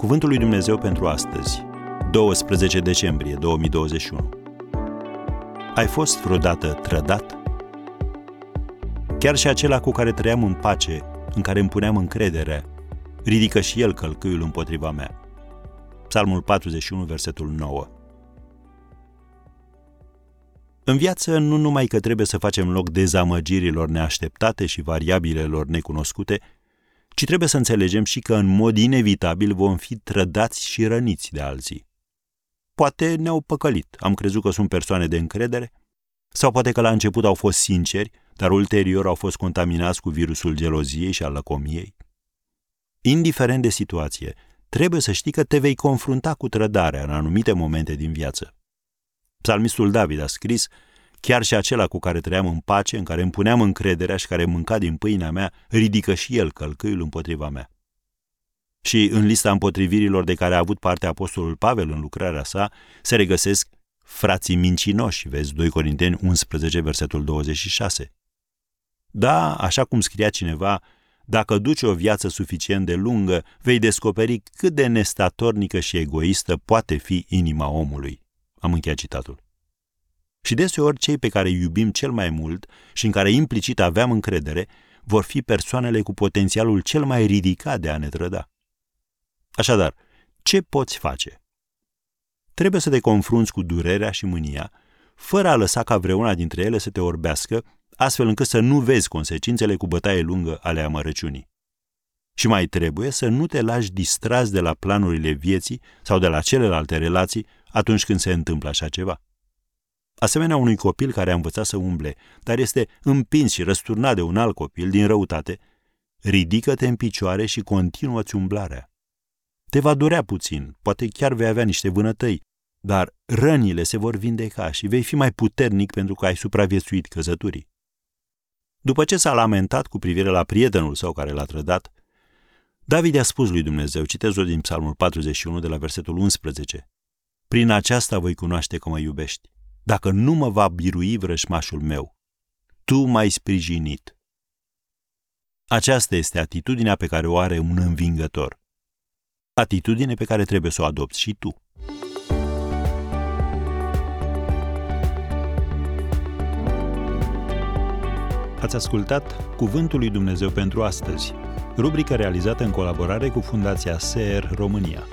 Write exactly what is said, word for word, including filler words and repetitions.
Cuvântul lui Dumnezeu pentru astăzi, douăsprezece decembrie două mii douăzeci și unu. Ai fost vreodată trădat? Chiar și acela cu care trăiam în pace, în care îmi puneam încredere, ridică și el călcâiul împotriva mea. Psalmul patruzeci și unu, versetul nouă. În viață, nu numai că trebuie să facem loc dezamăgirilor neașteptate și variabilelor necunoscute, ci trebuie să înțelegem și că în mod inevitabil vom fi trădați și răniți de alții. Poate ne-au păcălit, am crezut că sunt persoane de încredere, sau poate că la început au fost sinceri, dar ulterior au fost contaminați cu virusul geloziei și al lăcomiei. Indiferent de situație, trebuie să știi că te vei confrunta cu trădarea în anumite momente din viață. Psalmistul David a scris: chiar și acela cu care trăiam în pace, în care îmi puneam încrederea și care mânca din pâinea mea, ridică și el călcâiul împotriva mea. Și în lista împotrivirilor de care a avut parte apostolul Pavel în lucrarea sa, se regăsesc frații mincinoși, vezi doi Corinteni unsprezece, versetul douăzeci și șase. Da, așa cum scria cineva, dacă duci o viață suficient de lungă, vei descoperi cât de nestatornică și egoistă poate fi inima omului. Am încheiat citatul. Și deseori cei pe care îi iubim cel mai mult și în care implicit aveam încredere vor fi persoanele cu potențialul cel mai ridicat de a ne trăda. Așadar, ce poți face? Trebuie să te confrunți cu durerea și mânia, fără a lăsa ca vreuna dintre ele să te orbească, astfel încât să nu vezi consecințele cu bătaie lungă ale amărăciunii. Și mai trebuie să nu te lași distras de la planurile vieții sau de la celelalte relații atunci când se întâmplă așa ceva. Asemenea unui copil care a învățat să umble, dar este împins și răsturnat de un alt copil din răutate, ridică-te în picioare și continuă-ți umblarea. Te va durea puțin, poate chiar vei avea niște vânătăi, dar rănile se vor vindeca și vei fi mai puternic pentru că ai supraviețuit căzăturii. După ce s-a lamentat cu privire la prietenul său care l-a trădat, David i-a spus lui Dumnezeu, citez-o din Psalmul patruzeci și unu de la versetul unsprezece, prin aceasta voi cunoaște că mă iubești, dacă nu mă va birui vrăjmașul meu. Tu m-ai sprijinit. Aceasta este atitudinea pe care o are un învingător. Atitudine pe care trebuie să o adopți și tu. Ați ascultat Cuvântul lui Dumnezeu pentru astăzi, rubrica realizată în colaborare cu Fundația S E R România.